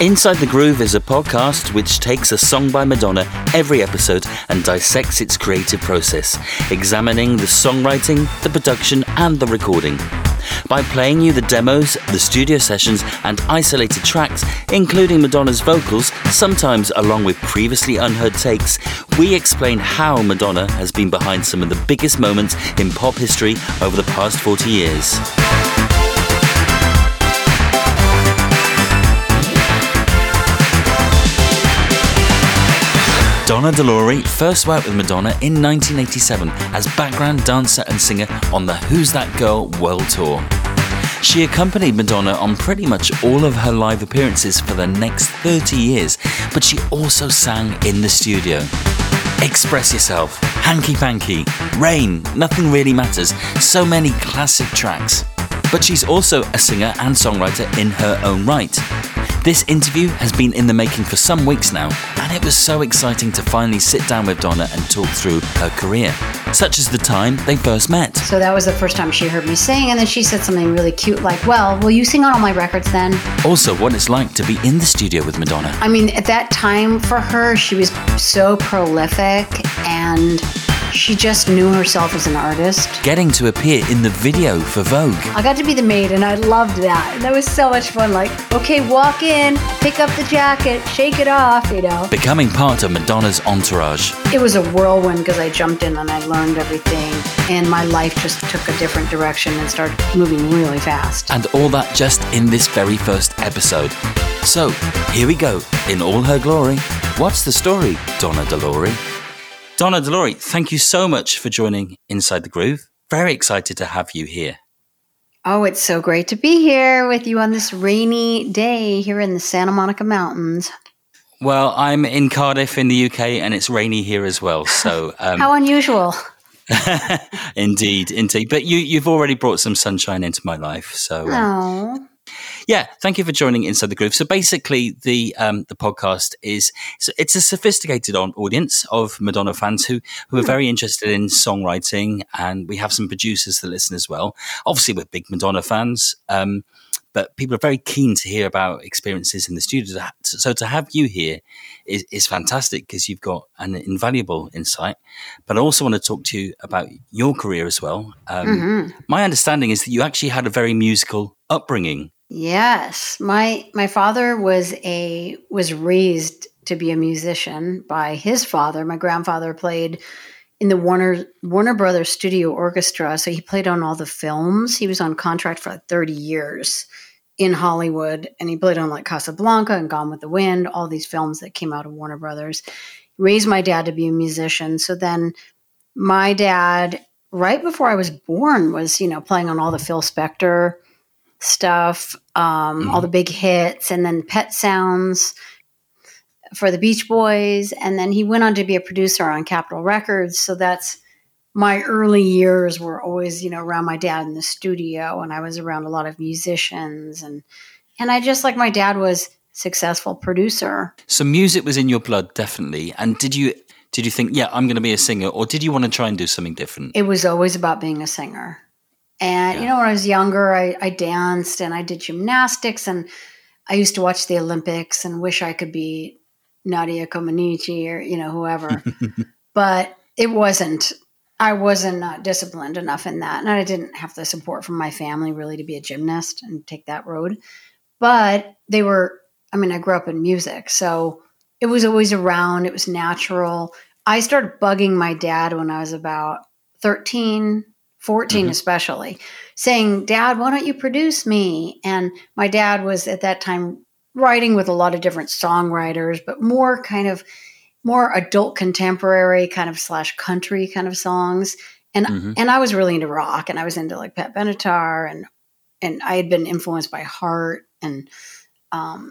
Inside the Groove is a podcast which takes a song by Madonna every episode and dissects its creative process, examining the songwriting, the production and the recording. By playing you the demos, the studio sessions and isolated tracks, including Madonna's vocals, sometimes along with previously unheard takes, we explain how Madonna has been behind some of the biggest moments in pop history over the past 40 years. Donna DeLory first worked with Madonna in 1987 as background dancer and singer on the Who's That Girl World Tour. She accompanied Madonna on pretty much all of her live appearances for the next 30 years, but she also sang in the studio. Express Yourself, Hanky Panky, Rain, Nothing Really Matters, so many classic tracks. But she's also a singer and songwriter in her own right. This interview has been in the making for some weeks now, and it was so exciting to finally sit down with Donna and talk through her career, such as the time they first met. So that was the first time she heard me sing, and then she said something really cute like, well, will you sing on all my records then? Also, what it's like to be in the studio with Madonna. I mean, at that time for her, she was so prolific and she just knew herself as an artist. Getting to appear in the video for Vogue. I got to be the maid and I loved that. That was so much fun. Like, okay, walk in, pick up the jacket, shake it off, you know. Becoming part of Madonna's entourage. It was a whirlwind because I jumped in and I learned everything. And my life just took a different direction and started moving really fast. And all that just in this very first episode. So, here we go, in all her glory. What's the story, Donna DeLory? Donna DeLory, thank you so much for joining Inside the Groove. Very excited to have you here. Oh, it's so great to be here with you on this rainy day here in the Santa Monica Mountains. Well, I'm in Cardiff in the UK and it's rainy here as well. So how unusual. Indeed, indeed. But you've already brought some sunshine into my life. So yeah, thank you for joining Inside the Groove. So basically, the podcast is it's a sophisticated audience of Madonna fans who are very interested in songwriting, and we have some producers that listen as well. Obviously, we're big Madonna fans, but people are very keen to hear about experiences in the studio. So to have you here is fantastic because you've got an invaluable insight. But I also want to talk to you about your career as well. My understanding is that you actually had a very musical upbringing. Yes, my father was raised to be a musician by his father. My grandfather played in the Warner Brothers Studio Orchestra, so he played on all the films. He was on contract for like 30 years in Hollywood, and he played on like Casablanca and Gone with the Wind, all these films that came out of Warner Brothers. Raised my dad to be a musician, so then my dad, right before I was born, was playing on all the Phil Spector stuff, all the big hits, and then Pet Sounds for the Beach Boys. And then he went on to be a producer on Capitol Records. So that's my early years were always, around my dad in the studio, and I was around a lot of musicians and I just, like, my dad was successful producer. So music was in your blood, definitely. And did you think, yeah, I'm going to be a singer, or did you want to try and do something different? It was always about being a singer. And, when I was younger, I danced and I did gymnastics and I used to watch the Olympics and wish I could be Nadia Comaneci or, whoever. But I wasn't disciplined enough in that. And I didn't have the support from my family really to be a gymnast and take that road. But I grew up in music. So it was always around. It was natural. I started bugging my dad when I was about 13, 14 especially, saying, Dad, why don't you produce me? And my dad was at that time writing with a lot of different songwriters, but more adult contemporary / country songs. And I was really into rock, and I was into like Pat Benatar and I had been influenced by Heart and all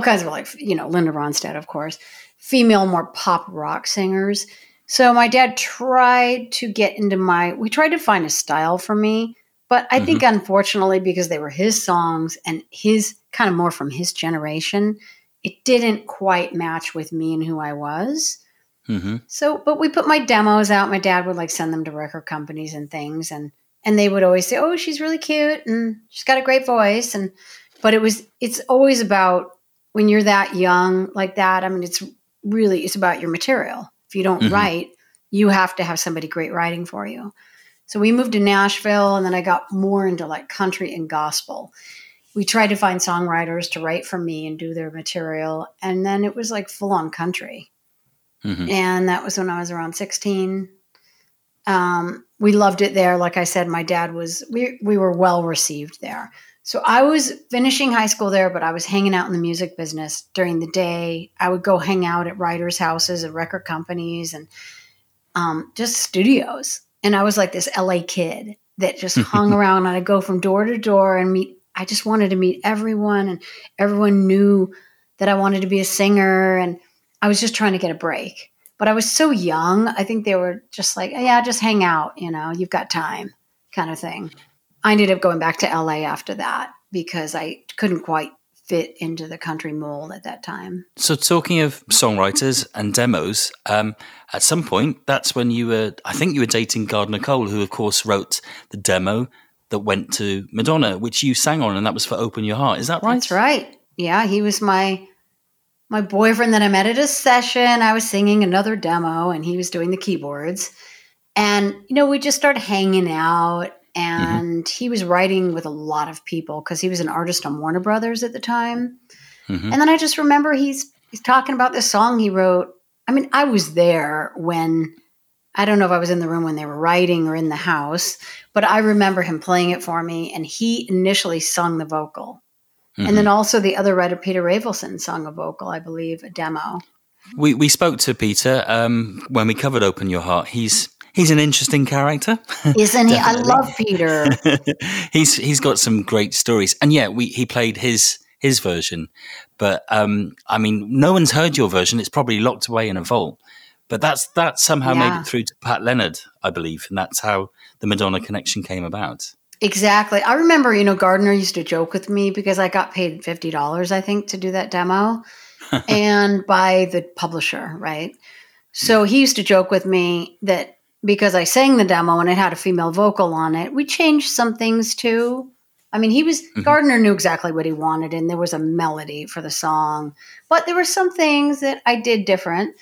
kinds of Linda Ronstadt, of course, female, more pop rock singers. So my dad tried to get into we tried to find a style for me, but I think unfortunately, because they were his songs and his kind of more from his generation, it didn't quite match with me and who I was. So, but we put my demos out. My dad would send them to record companies and things. And they would always say, oh, she's really cute and she's got a great voice. But it's always about when you're that young like that, I mean, it's about your material. If you don't write, you have to have somebody great writing for you. So we moved to Nashville, and then I got more into like country and gospel. We tried to find songwriters to write for me and do their material. And then it was like full on country. Mm-hmm. And that was when I was around 16. We loved it there. Like I said, my dad was, we were well received there. So I was finishing high school there, but I was hanging out in the music business during the day. I would go hang out at writers' houses and record companies and just studios. And I was like this LA kid that just hung around, and I'd go from door to door and meet. I just wanted to meet everyone, and everyone knew that I wanted to be a singer, and I was just trying to get a break. But I was so young. I think they were just like, yeah, just hang out, you know, you've got time kind of thing. I ended up going back to LA after that because I couldn't quite fit into the country mold at that time. So talking of songwriters and demos, at some point, that's when you were, I think you were dating Gardner Cole, who of course wrote the demo that went to Madonna, which you sang on, and that was for Open Your Heart. Is that right? That's right. Yeah, he was my boyfriend that I met at a session. I was singing another demo, and he was doing the keyboards. And, you know, we just started hanging out. And he was writing with a lot of people because he was an artist on Warner Brothers at the time. And then I just remember he's talking about this song he wrote. I mean, I was there when, I don't know if I was in the room when they were writing or in the house, but I remember him playing it for me. And he initially sung the vocal. And then also the other writer, Peter Ravelson, sung a vocal, I believe, a demo. We spoke to Peter when we covered Open Your Heart. He's an interesting character, isn't he? I love Peter. He's got some great stories, and yeah, he played his version. But I mean, no one's heard your version. It's probably locked away in a vault. But that somehow made it through to Pat Leonard, I believe, and that's how the Madonna connection came about. Exactly. I remember, you know, Gardner used to joke with me because I got paid $50, I think, to do that demo, and by the publisher, right? So he used to joke with me that, because I sang the demo and it had a female vocal on it, we changed some things too. I mean, Gardner knew exactly what he wanted, and there was a melody for the song, but there were some things that I did different.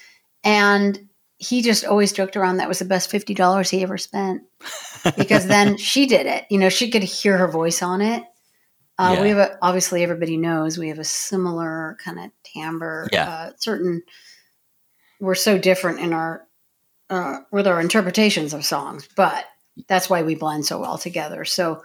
And he just always joked around that was the best $50 he ever spent, because then she did it. You know, she could hear her voice on it. Yeah. We have obviously everybody knows we have a similar kind of timbre. Yeah. We're so different in our, with our interpretations of songs, but that's why we blend so well together. So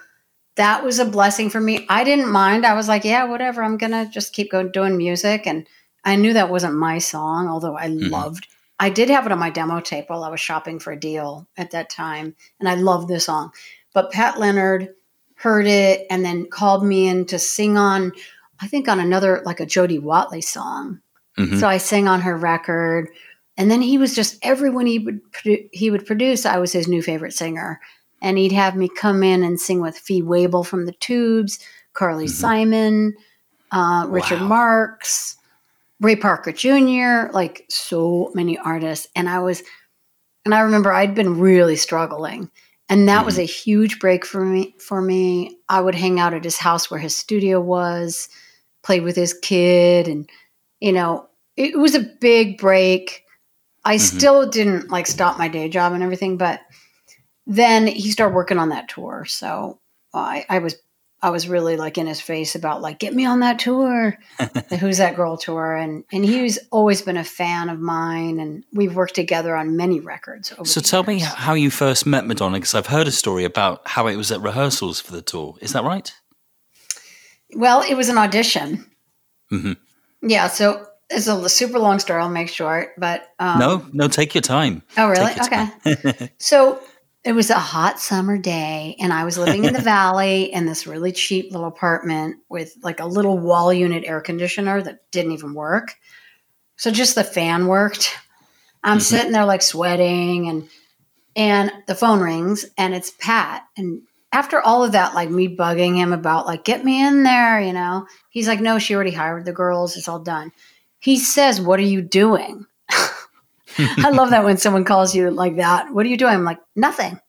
that was a blessing for me. I didn't mind. I was like, yeah, whatever. I'm going to just keep doing music. And I knew that wasn't my song, although I loved, I did have it on my demo tape while I was shopping for a deal at that time. And I loved this song, but Pat Leonard heard it and then called me in to sing on, I think on another, like a Jody Watley song. So I sang on her record. And then he was just, everyone he would produce, I was his new favorite singer. And he'd have me come in and sing with Fee Waybill from the Tubes, Carly Simon, Richard Marx, Ray Parker Jr., like so many artists. And I remember I'd been really struggling. And that was a huge break for me. I would hang out at his house where his studio was, play with his kid. And, you know, it was a big break. I still didn't like stop my day job and everything, but then he started working on that tour. So I was really like in his face about like, get me on that tour, the Who's That Girl Tour. And he's always been a fan of mine, and we've worked together on many records over the years. Tell me how you first met Madonna, because I've heard a story about how it was at rehearsals for the tour. Is that right? Well, it was an audition. Yeah. So, it's a super long story. I'll make short, but no, take your time. Oh, really? Okay. So it was a hot summer day, and I was living in the valley in this really cheap little apartment with like a little wall unit air conditioner that didn't even work. So just the fan worked. I'm sitting there like sweating, and the phone rings, and it's Pat. And after all of that, like me bugging him about like get me in there, you know, he's like, no, she already hired the girls. It's all done. He says, what are you doing? I love that when someone calls you like that. What are you doing? I'm like, nothing.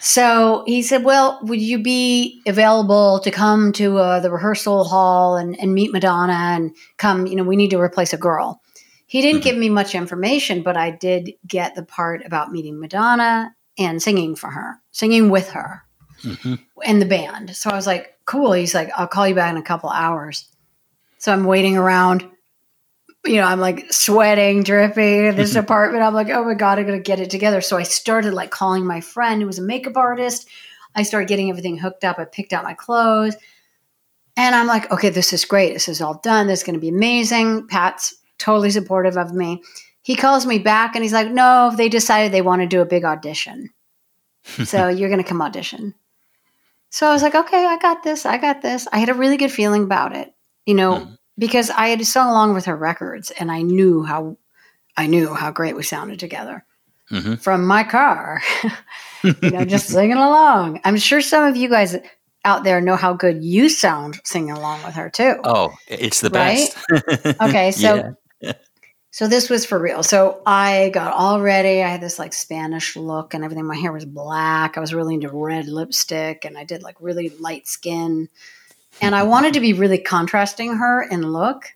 So he said, well, would you be available to come to the rehearsal hall and meet Madonna and come, you know, we need to replace a girl. He didn't give me much information, but I did get the part about meeting Madonna and singing for her, singing with her and the band. So I was like, cool. He's like, I'll call you back in a couple hours. So I'm waiting around, you know, I'm like sweating, dripping in this apartment. I'm like, oh my God, I'm going to get it together. So I started like calling my friend who was a makeup artist. I started getting everything hooked up. I picked out my clothes and I'm like, okay, this is great. This is all done. This is going to be amazing. Pat's totally supportive of me. He calls me back and he's like, no, they decided they want to do a big audition. So you're going to come audition. So I was like, okay, I got this. I got this. I had a really good feeling about it, you know, because I had sung along with her records and I knew how great we sounded together from my car, you know, just singing along. I'm sure some of you guys out there know how good you sound singing along with her too. Oh, it's the best. Right? Okay. So, so this was for real. So I got all ready. I had this like Spanish look and everything. My hair was black. I was really into red lipstick and I did like really light skin. And I wanted to be really contrasting her in look.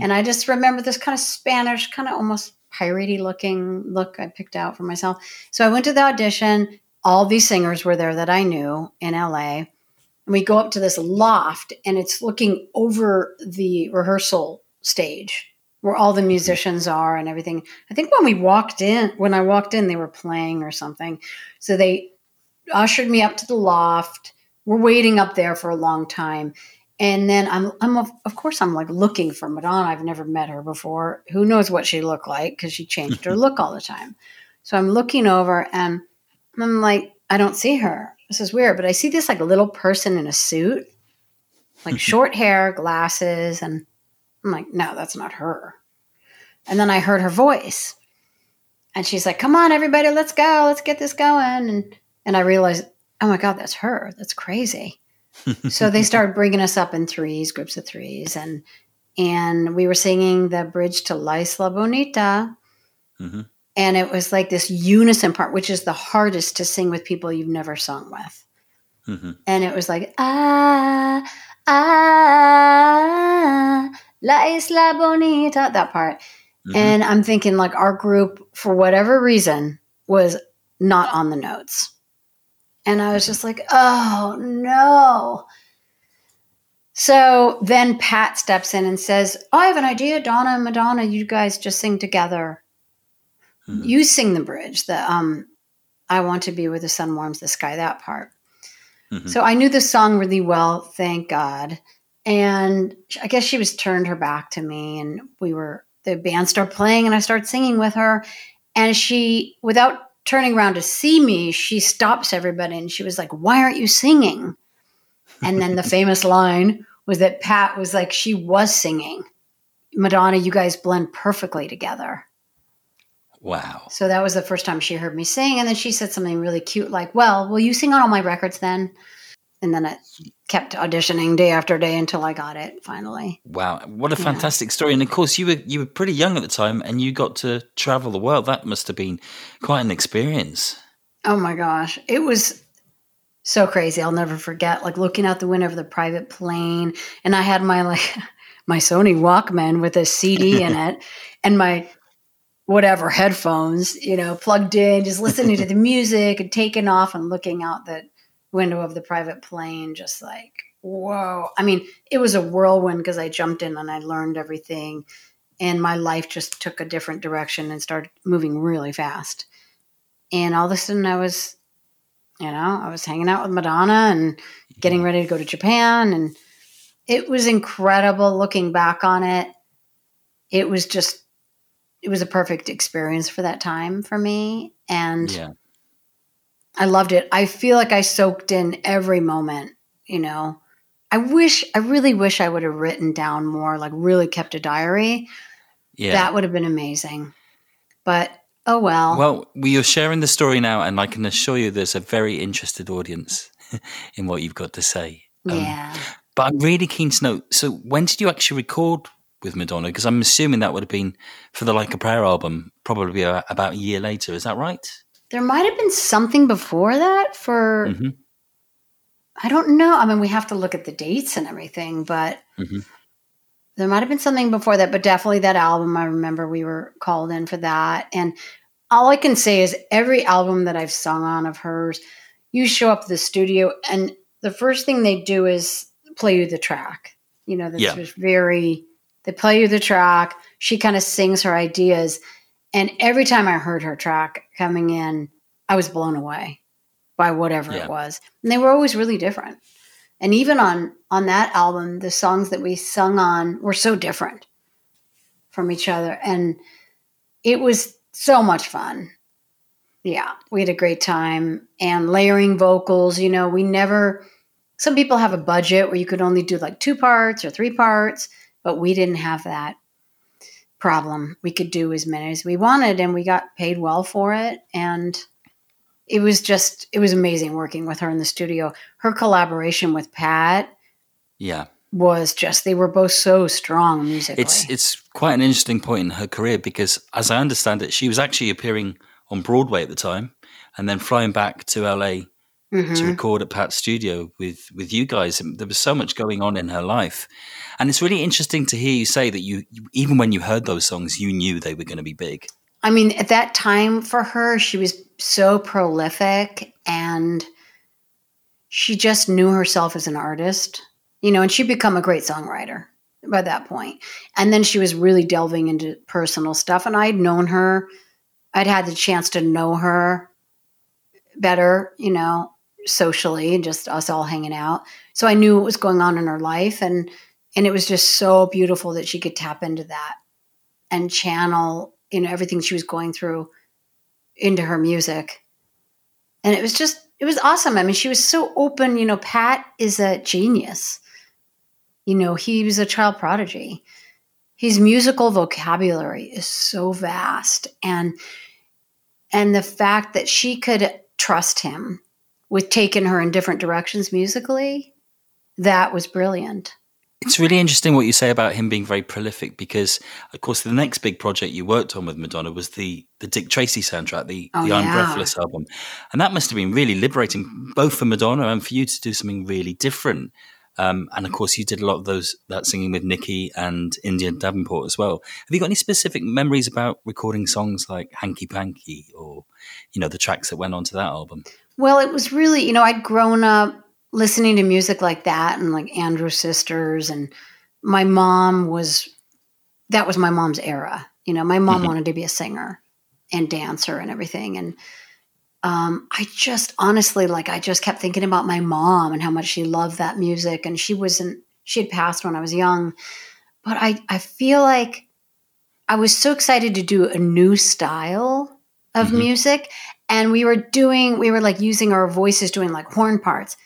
And I just remember this kind of Spanish, kind of almost piratey looking look I picked out for myself. So I went to the audition. All these singers were there that I knew in LA. And we go up to this loft and it's looking over the rehearsal stage where all the musicians are and everything. I think when I walked in, they were playing or something. So they ushered me up to the loft. We're waiting up there for a long time. And then I'm, of course, like looking for Madonna. I've never met her before. Who knows what she looked like because she changed her look all the time. So I'm looking over and I'm like, I don't see her. This is weird. But I see this like little person in a suit, like short hair, glasses. And I'm like, no, that's not her. And then I heard her voice. And she's like, come on, everybody, let's go. Let's get this going. And I realized, oh my God, that's her. That's crazy. So they started bringing us up in threes, groups of threes. And we were singing the bridge to La Isla Bonita. And it was like this unison part, which is the hardest to sing with people you've never sung with. And it was like, ah, ah, La Isla Bonita, that part. And I'm thinking like our group, for whatever reason, was not on the notes. And I was just like, oh, no. So then Pat steps in and says, oh, I have an idea, Donna and Madonna, you guys just sing together. You sing the bridge, the I want to be where the sun warms the sky, that part. So I knew the song really well, thank God. And I guess she was turned her back to me and the band started playing and I started singing with her. And she, without turning around to see me, she stops everybody and she was like, why aren't you singing? And then the famous line was that Pat was like, she was singing. Madonna, you guys blend perfectly together. Wow. So that was the first time she heard me sing. And then she said something really cute like, well, will you sing on all my records then? And then I kept auditioning day after day until I got it finally. Wow. What a fantastic story. And of course you were pretty young at the time and you got to travel the world. That must have been quite an experience. Oh my gosh. It was so crazy. I'll never forget like looking out the window of the private plane and I had my like my Sony Walkman with a CD in it and my whatever headphones, you know, plugged in, just listening to the music and taking off and looking out the window of the private plane, just like, whoa. I mean, it was a whirlwind because I jumped in and I learned everything and my life just took a different direction and started moving really fast. And all of a sudden I was, you know, I was hanging out with Madonna and getting ready to go to Japan. And it was incredible looking back on it. It was a perfect experience for that time for me. And I loved it. I feel like I soaked in every moment, you know. I really wish I would have written down more, like really kept a diary. Yeah. That would have been amazing. But oh well. Well, you're sharing the story now and I can assure you there's a very interested audience in what you've got to say. But I'm really keen to know, so when did you actually record with Madonna? Because I'm assuming that would have been for the Like a Prayer album, probably about a year later. Is that right? There might have been something before that for, I don't know. I mean, we have to look at the dates and everything, but there might have been something before that, but definitely that album. I remember we were called in for that. And all I can say is every album that I've sung on of hers, you show up to the studio and the first thing they do is play you the track. You know, that's just very, they play you the track. She kind of sings her ideas. And every time I heard her track coming in, I was blown away by whatever it was. And they were always really different. And even on that album, the songs that we sung on were so different from each other. And it was so much fun. Yeah, we had a great time. And layering vocals, you know, we never, some people have a budget where you could only do like 2 parts or 3 parts, but we didn't have that problem. We could do as many as we wanted and we got paid well for it. And it was just, it was amazing working with her in the studio. Her collaboration with Pat was just, they were both so strong musically. It's quite an interesting point in her career because as I understand it, she was actually appearing on Broadway at the time and then flying back to LA to record at Pat's studio with you guys. There was so much going on in her life. And it's really interesting to hear you say that you even when you heard those songs, you knew they were going to be big. I mean, at that time for her, she was so prolific and she just knew herself as an artist, you know, and she'd become a great songwriter by that point. And then she was really delving into personal stuff. And I'd known her. I'd had the chance to know her better, you know, socially and just us all hanging out. So I knew what was going on in her life. And it was just so beautiful that she could tap into that and channel, you know, everything she was going through into her music. And it was just, it was awesome. I mean, she was so open, you know, Pat is a genius. You know, he was a child prodigy. His musical vocabulary is so vast. And the fact that she could trust him with taking her in different directions musically, that was brilliant. It's really interesting what you say about him being very prolific because, of course, the next big project you worked on with Madonna was the Dick Tracy soundtrack, the I'm Breathless album. And that must have been really liberating, both for Madonna and for you to do something really different. And, of course, you did a lot of that singing with Nikki and India Davenport as well. Have you got any specific memories about recording songs like Hanky Panky or, you know, the tracks that went onto that album? Well, it was really, you know, I'd grown up listening to music like that and like Andrew Sisters, and my mom that was my mom's era. You know, my mom wanted to be a singer and dancer and everything. And I just honestly, like, I just kept thinking about my mom and how much she loved that music. And she had passed when I was young, but I feel like I was so excited to do a new style of music. And we were like using our voices, doing like horn parts.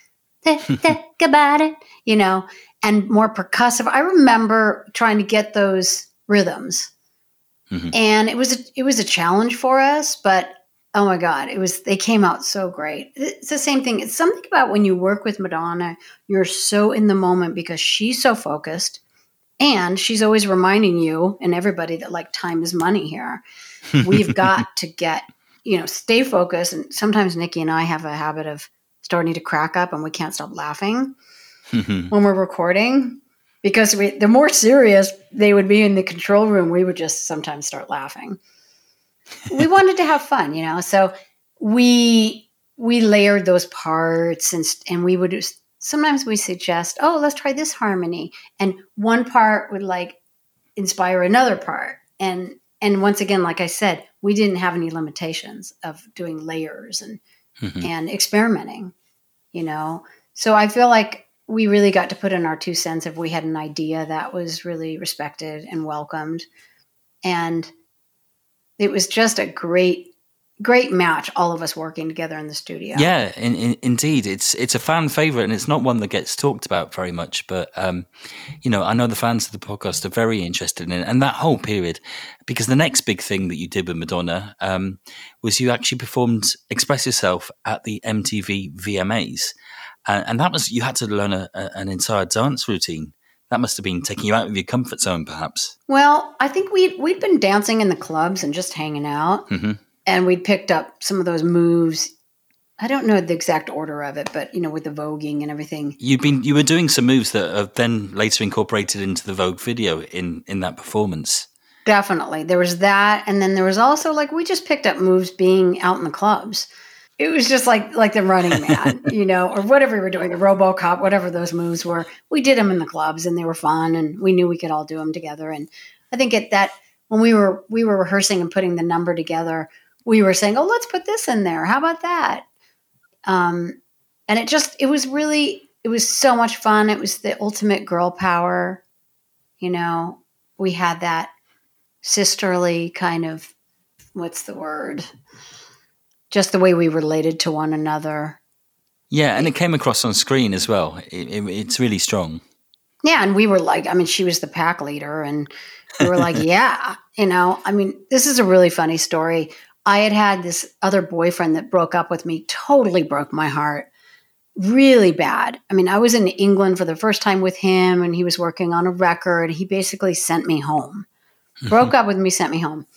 Think about it, you know, and more percussive. I remember trying to get those rhythms, and it was a challenge for us. But oh my God, they came out so great. It's the same thing. It's something about when you work with Madonna, you're so in the moment because she's so focused, and she's always reminding you and everybody that like time is money here. We've got to get, you know, stay focused. And sometimes Nikki and I have a habit of starting to crack up and we can't stop laughing when we're recording because the more serious they would be in the control room, we would just sometimes start laughing. We wanted to have fun, you know? So we layered those parts and we would, sometimes we suggest, oh, let's try this harmony. And one part would like inspire another part. And once again, like I said, we didn't have any limitations of doing layers and experimenting, you know? So I feel like we really got to put in our 2 cents if we had an idea that was really respected and welcomed. And it was just a great, great match, all of us working together in the studio. Yeah, indeed. It's a fan favorite and it's not one that gets talked about very much. But, you know, I know the fans of the podcast are very interested in it. And that whole period, because the next big thing that you did with Madonna was you actually performed Express Yourself at the MTV VMAs. And that was, you had to learn an entire dance routine. That must have been taking you out of your comfort zone, perhaps. Well, I think we'd been dancing in the clubs and just hanging out. And we picked up some of those moves. I don't know the exact order of it, but, you know, with the voguing and everything. You were doing some moves that are then later incorporated into the Vogue video in that performance. Definitely. There was that. And then there was also, like, we just picked up moves being out in the clubs. It was just like the running man, you know, or whatever we were doing, the RoboCop, whatever those moves were. We did them in the clubs and they were fun and we knew we could all do them together. And I think at that, when we were rehearsing and putting the number together, we were saying, oh, let's put this in there. How about that? And it just, it was so much fun. It was the ultimate girl power. You know, we had that sisterly kind of, what's the word? Just the way we related to one another. Yeah, and it came across on screen as well. It's really strong. Yeah, and we were like, I mean, she was the pack leader, and we were like, yeah, you know, I mean, this is a really funny story. I had this other boyfriend that broke up with me, totally broke my heart, really bad. I mean, I was in England for the first time with him, and he was working on a record. He basically sent me home. Broke up with me, sent me home.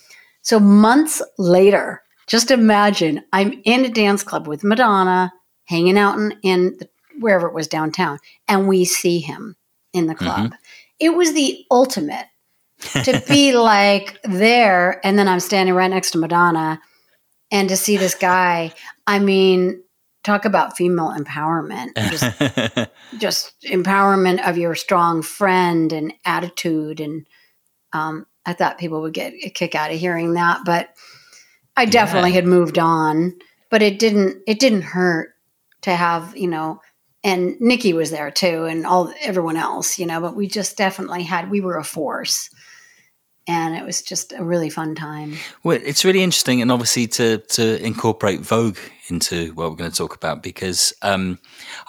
So months later, just imagine, I'm in a dance club with Madonna, hanging out in wherever it was downtown, and we see him in the club. Mm-hmm. It was the ultimate to be like there, and then I'm standing right next to Madonna, and to see this guy, I mean, talk about female empowerment. Just empowerment of your strong friend and attitude, and I thought people would get a kick out of hearing that, but I definitely had moved on, but it didn't hurt to have, you know, and Nikki was there too and everyone else, you know, but we just definitely we were a force, and it was just a really fun time. Well, it's really interesting, and obviously to incorporate Vogue into what we're going to talk about, because I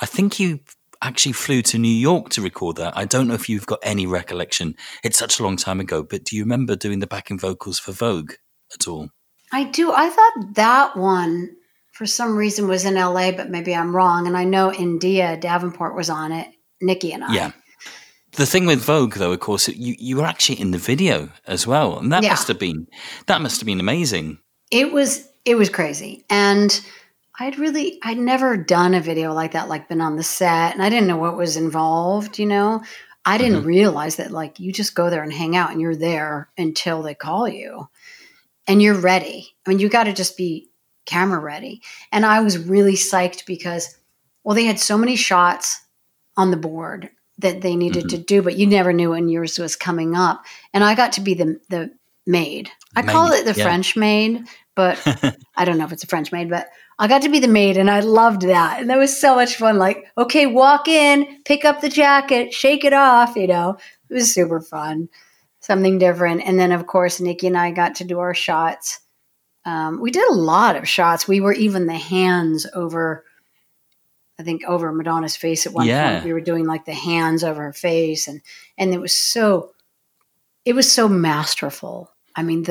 think you actually flew to New York to record that. I don't know if you've got any recollection. It's such a long time ago, but do you remember doing the backing vocals for Vogue at all? I do. I thought that one, for some reason, was in LA, but maybe I'm wrong. And I know India Davenport was on it, Nikki and I. Yeah. The thing with Vogue, though, of course, you were actually in the video as well, and that must have been amazing. It was crazy, and I'd never done a video like that, like been on the set, and I didn't know what was involved. You know, I didn't realize that, like, you just go there and hang out, and you're there until they call you. And you're ready. I mean, you got to just be camera ready. And I was really psyched because, well, they had so many shots on the board that they needed to do, but you never knew when yours was coming up. And I got to be the maid. I call it the French maid, but I don't know if it's a French maid, but I got to be the maid, and I loved that. And that was so much fun. Like, okay, walk in, pick up the jacket, shake it off, you know. It was super fun. Something different. And then, of course, Nikki and I got to do our shots. We did a lot of shots. We were even the hands over, I think, over Madonna's face at one point. We were doing like the hands over her face. And it was so masterful. I mean,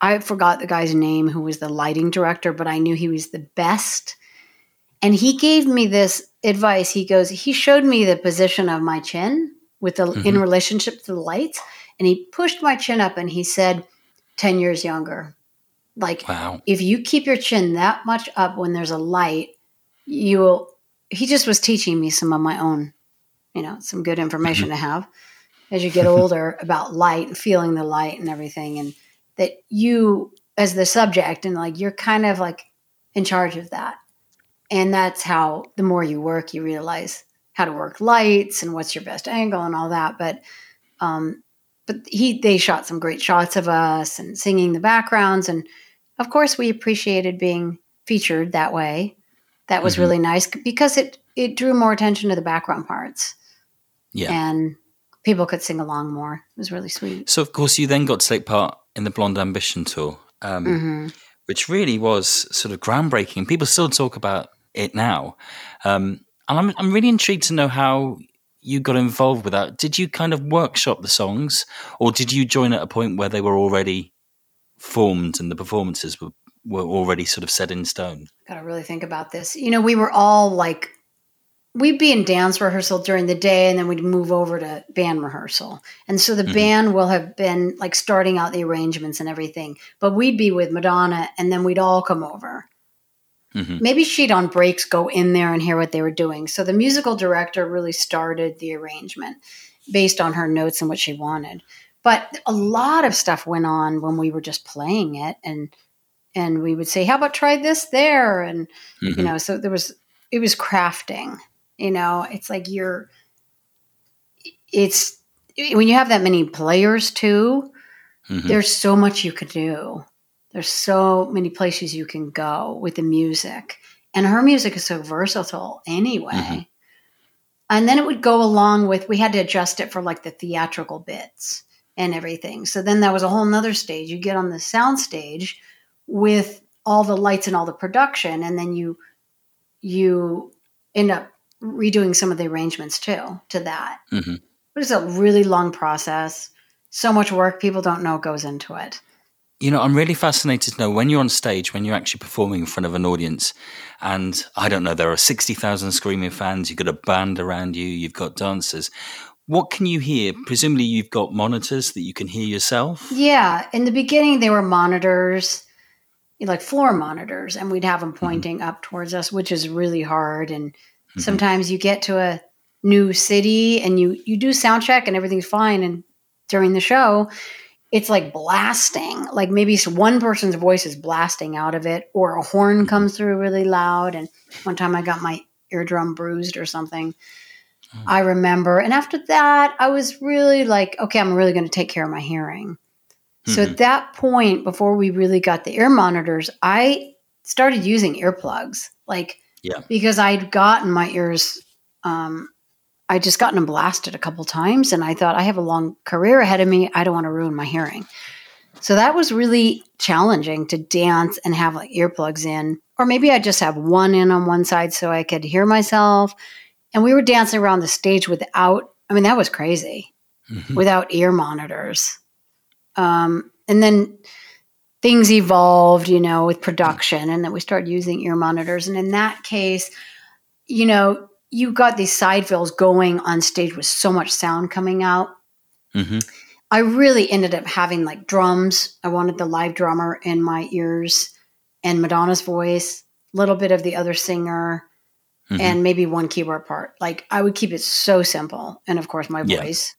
I forgot the guy's name who was the lighting director, but I knew he was the best. And he gave me this advice. He showed me the position of my chin with the in relationship to the lights. And he pushed my chin up and he said, 10 years younger. Like, wow. If you keep your chin that much up when there's a light, you will. He just was teaching me some of my own, you know, some good information to have as you get older about light and feeling the light and everything. And that you, as the subject, and like, you're kind of like in charge of that. And that's how, the more you work, you realize how to work lights and what's your best angle and all that. But they shot some great shots of us and singing the backgrounds. And, of course, we appreciated being featured that way. That was really nice because it drew more attention to the background parts. Yeah. And people could sing along more. It was really sweet. So, of course, you then got to take part in the Blonde Ambition tour, which really was sort of groundbreaking. People still talk about it now. And I'm really intrigued to know how you got involved with that. Did you kind of workshop the songs, or did you join at a point where they were already formed and the performances were already sort of set in stone? Got to really think about this. You know, we were all like we'd be in dance rehearsal during the day, and then we'd move over to band rehearsal. And so the band will have been like starting out the arrangements and everything, but we'd be with Madonna, and then we'd all come over. Mm-hmm. Maybe she'd on breaks go in there and hear what they were doing. So the musical director really started the arrangement based on her notes and what she wanted. But a lot of stuff went on when we were just playing it, and we would say, how about try this there? And, you know, so there was, it was crafting, you know, it's like you're, it's when you have that many players too, there's so much you could do. There's so many places you can go with the music, and her music is so versatile anyway. And then it would go along with, we had to adjust it for like the theatrical bits and everything. So then that was a whole nother stage. You get on the sound stage with all the lights and all the production, and then you end up redoing some of the arrangements too, to that. But it's a really long process. So much work. People don't know goes into it. You know, I'm really fascinated to know when you're on stage, when you're actually performing in front of an audience, and I don't know, there are 60,000 screaming fans, you've got a band around you, you've got dancers. What can you hear? Presumably you've got monitors that you can hear yourself? Yeah. In the beginning, they were monitors, like floor monitors, and we'd have them pointing up towards us, which is really hard. And sometimes you get to a new city and you do sound check and everything's fine. And during the show, it's like blasting, like maybe one person's voice is blasting out of it, or a horn comes through really loud. And one time I got my eardrum bruised or something, I remember. And after that, I was really like, okay, I'm really going to take care of my hearing. So at that point, before we really got the ear monitors, I started using earplugs, like because I'd gotten my ears I just gotten blasted a couple times, and I thought, I have a long career ahead of me. I don't want to ruin my hearing. So that was really challenging, to dance and have like earplugs in, or maybe I just have one in on one side so I could hear myself. And we were dancing around the stage without, I mean, that was crazy, without ear monitors. And then things evolved, you know, with production, and then we started using ear monitors. And in that case, you know, you got these side fills going on stage with so much sound coming out. I really ended up having like drums. I wanted the live drummer in my ears, and Madonna's voice, a little bit of the other singer, and maybe one keyboard part. Like I would keep it so simple. And of course my voice,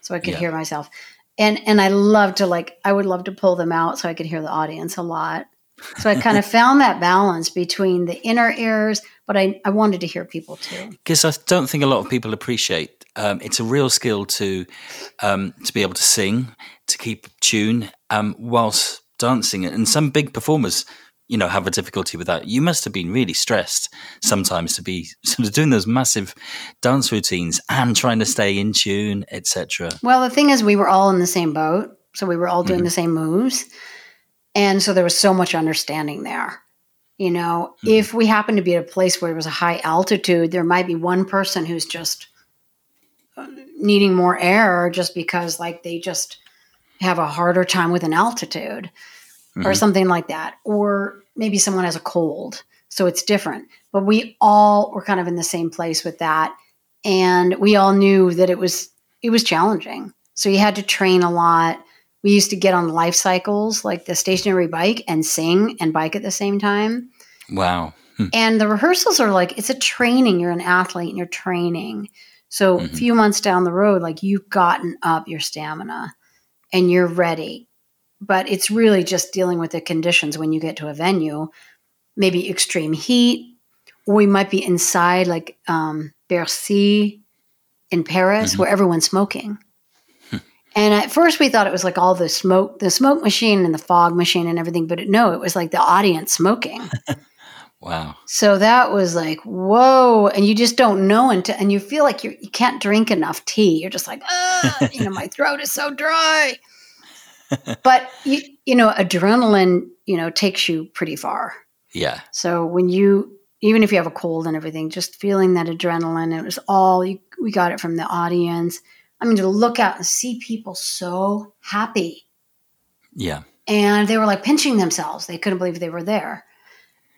so I could hear myself. And I love to like, I would love to pull them out so I could hear the audience a lot. So I kind of found that balance between the inner ears, but I wanted to hear people too. Because I don't think a lot of people appreciate, it's a real skill to be able to sing, to keep tune whilst dancing. And some big performers, you know, have a difficulty with that. You must have been really stressed sometimes to be sort of doing those massive dance routines and trying to stay in tune, etc. Well, the thing is, we were all in the same boat, so we were all doing the same moves. And so there was so much understanding there. You know, if we happened to be at a place where it was a high altitude, there might be one person who's just needing more air just because like they just have a harder time with an altitude or something like that. Or maybe someone has a cold, so it's different. But we all were kind of in the same place with that. And we all knew that it was challenging. So you had to train a lot. We used to get on life cycles, like the stationary bike, and sing and bike at the same time. Wow. And the rehearsals are like, it's a training. You're an athlete and you're training. So a few months down the road, like you've gotten up your stamina and you're ready. But it's really just dealing with the conditions when you get to a venue, maybe extreme heat, or we might be inside like Bercy in Paris where everyone's smoking. And at first we thought it was like all the smoke machine and the fog machine and everything, but no, it was like the audience smoking. Wow. So that was like, whoa. And you just don't know until, and you feel like you can't drink enough tea. You're just like, oh, you know, my throat is so dry. But, you know, adrenaline, you know, takes you pretty far. Yeah. So when you, even if you have a cold and everything, just feeling that adrenaline, it was all, we got it from the audience. I mean, to look out and see people so happy. Yeah. And they were like pinching themselves. They couldn't believe they were there.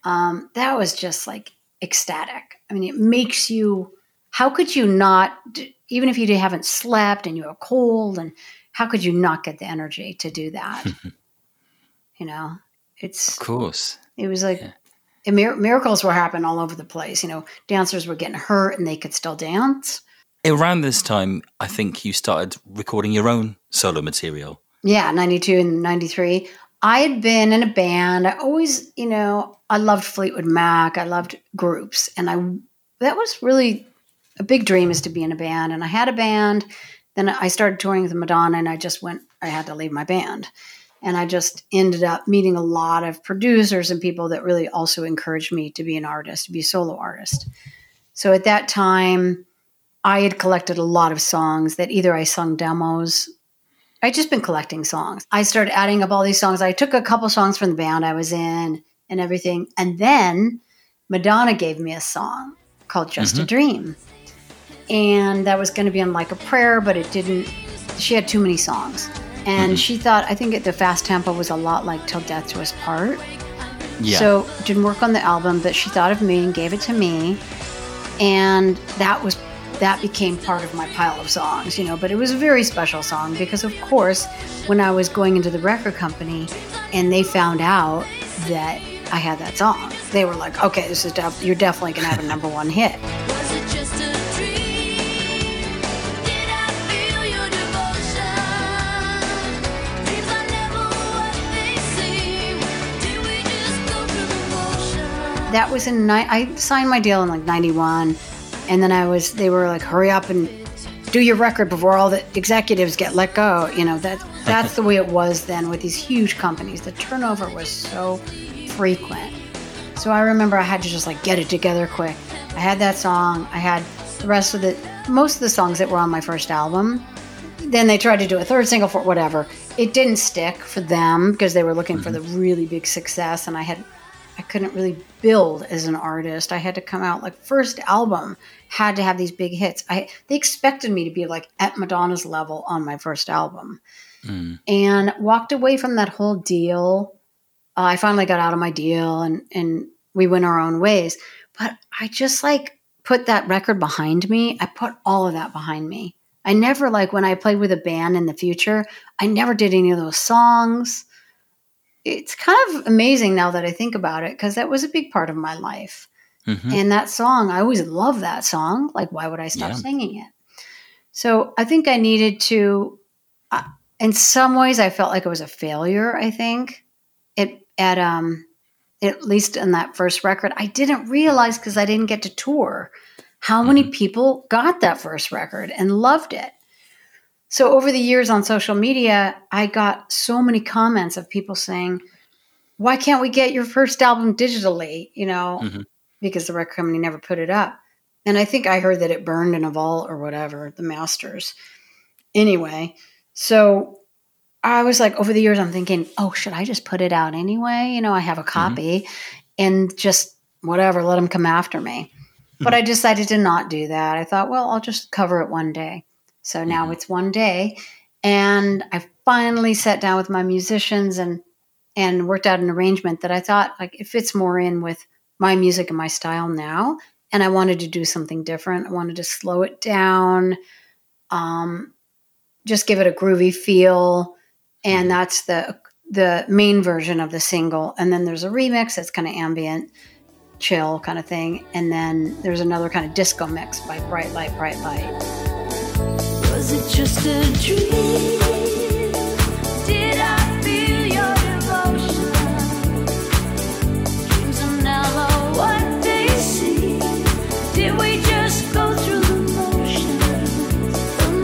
That was just like, ecstatic. I mean, it makes you, how could you not, even if you haven't slept and you have a cold, and how could you not get the energy to do that? You know, it's, of course, it was like, yeah. Miracles were happening all over the place. You know, dancers were getting hurt and they could still dance. Around this time, I think you started recording your own solo material. Yeah, 92 and 93. I had been in a band. I always, you know, I loved Fleetwood Mac. I loved groups. And that was really a big dream, is to be in a band. And I had a band. Then I started touring with Madonna, and I had to leave my band. And I just ended up meeting a lot of producers and people that really also encouraged me to be an artist, to be a solo artist. So at that time, I had collected a lot of songs that either I sung demos. I'd just been collecting songs. I started adding up all these songs. I took a couple songs from the band I was in and everything. And then Madonna gave me a song called Just a Dream. And that was going to be on Like a Prayer, but it didn't. She had too many songs. And she thought, I think the fast tempo was a lot like Till Death Do Us Part. Yeah. So didn't work on the album, but she thought of me and gave it to me. And that became part of my pile of songs, you know, but it was a very special song because, of course, when I was going into the record company and they found out that I had that song, they were like, okay, this is you're definitely going to have a number one hit. That was I signed my deal in like 91, and then they were like, hurry up and do your record before all the executives get let go. You know, that's the way it was then with these huge companies. The turnover was so frequent. So I remember I had to just like get it together quick. I had that song. I had the rest of most of the songs that were on my first album. Then they tried to do a third single for whatever. It didn't stick for them because they were looking for the really big success, and I couldn't really build as an artist. I had to come out, like, first album had to have these big hits. They expected me to be like at Madonna's level on my first album, and walked away from that whole deal. I finally got out of my deal, and we went our own ways, but I just like put that record behind me. I put all of that behind me. I never, like, when I played with a band in the future, I never did any of those songs. It's kind of amazing now that I think about it, because that was a big part of my life. And that song, I always loved that song. Like, why would I stop singing it? So I think I needed to, in some ways, I felt like I was a failure, I think. At least in that first record, I didn't realize, because I didn't get to tour, how many people got that first record and loved it. So over the years on social media, I got so many comments of people saying, why can't we get your first album digitally? You know, because the record company never put it up. And I think I heard that it burned in a vault or whatever, the masters. Anyway, so I was like, over the years, I'm thinking, oh, should I just put it out anyway? You know, I have a copy and just whatever, let them come after me. But I decided to not do that. I thought, well, I'll just cover it one day. So now it's one day, and I finally sat down with my musicians and worked out an arrangement that I thought, like, it fits more in with my music and my style now. And I wanted to do something different. I wanted to slow it down, just give it a groovy feel. And that's the main version of the single. And then there's a remix that's kind of ambient, chill kind of thing. And then there's another kind of disco mix by Bright Light, Bright Light. Was it just a dream? Did I feel your devotion? Dreams are never what they seem. Did we just go through the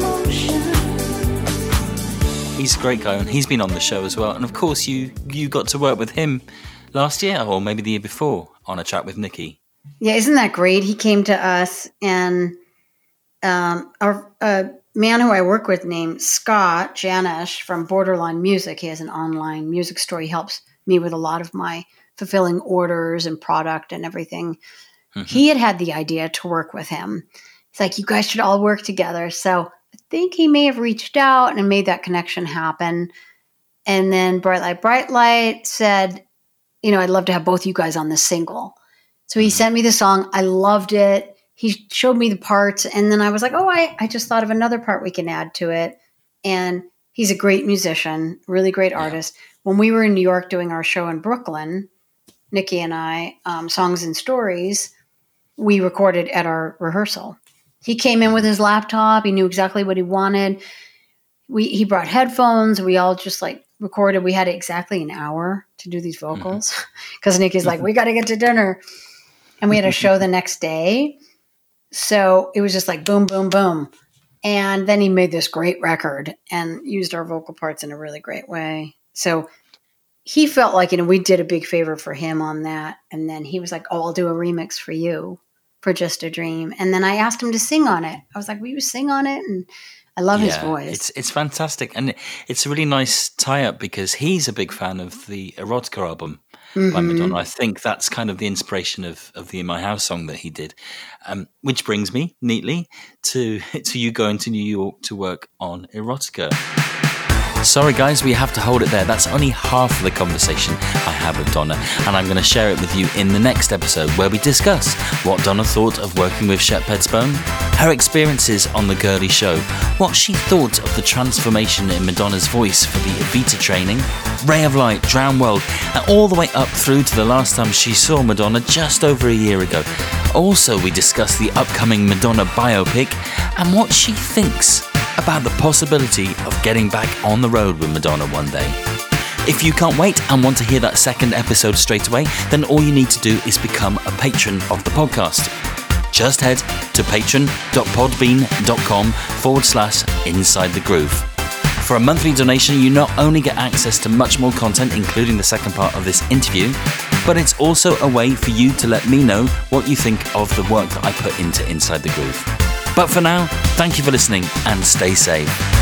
motions? He's a great guy, and he's been on the show as well. And of course, you got to work with him last year, or maybe the year before, on A Chat with Nikki. Yeah, isn't that great? He came to us, and our man who I work with named Scott Janish from Borderline Music. He has an online music store. He helps me with a lot of my fulfilling orders and product and everything. He had the idea to work with him. It's like, you guys should all work together. So I think he may have reached out and made that connection happen. And then Bright Light said, you know, I'd love to have both you guys on this single. So he sent me the song. I loved it. He showed me the parts. And then I was like, oh, I just thought of another part we can add to it. And he's a great musician, really great artist. When we were in New York doing our show in Brooklyn, Nikki and I, Songs and Stories, we recorded at our rehearsal. He came in with his laptop. He knew exactly what he wanted. He brought headphones. We all just like recorded. We had exactly an hour to do these vocals because Nikki's like, we got to get to dinner. And we had a show the next day. So it was just like boom, boom, boom. And then he made this great record and used our vocal parts in a really great way. So he felt like, you know, we did a big favor for him on that. And then he was like, oh, I'll do a remix for you for Just a Dream. And then I asked him to sing on it. I was like, will you sing on it? And I love his voice. It's fantastic. And it's a really nice tie-up because he's a big fan of the Erotica album. By Madonna. I think that's kind of the inspiration of the In My House song that he did, which brings me neatly to you going to New York to work on Erotica. Sorry, guys, we have to hold it there. That's only half of the conversation I have with Donna, and I'm going to share it with you in the next episode where we discuss what Donna thought of working with Shep Pettibone, her experiences on The Girly Show, what she thought of the transformation in Madonna's voice for the Evita training, Ray of Light, Drown World, and all the way up through to the last time she saw Madonna just over a year ago. Also, we discuss the upcoming Madonna biopic and what she thinks about the possibility of getting back on the road with Madonna one day. If you can't wait and want to hear that second episode straight away, then all you need to do is become a patron of the podcast. Just head to patron.podbean.com/Inside the Groove. For a monthly donation, you not only get access to much more content, including the second part of this interview, but it's also a way for you to let me know what you think of the work that I put into Inside the Groove. But for now, thank you for listening and stay safe.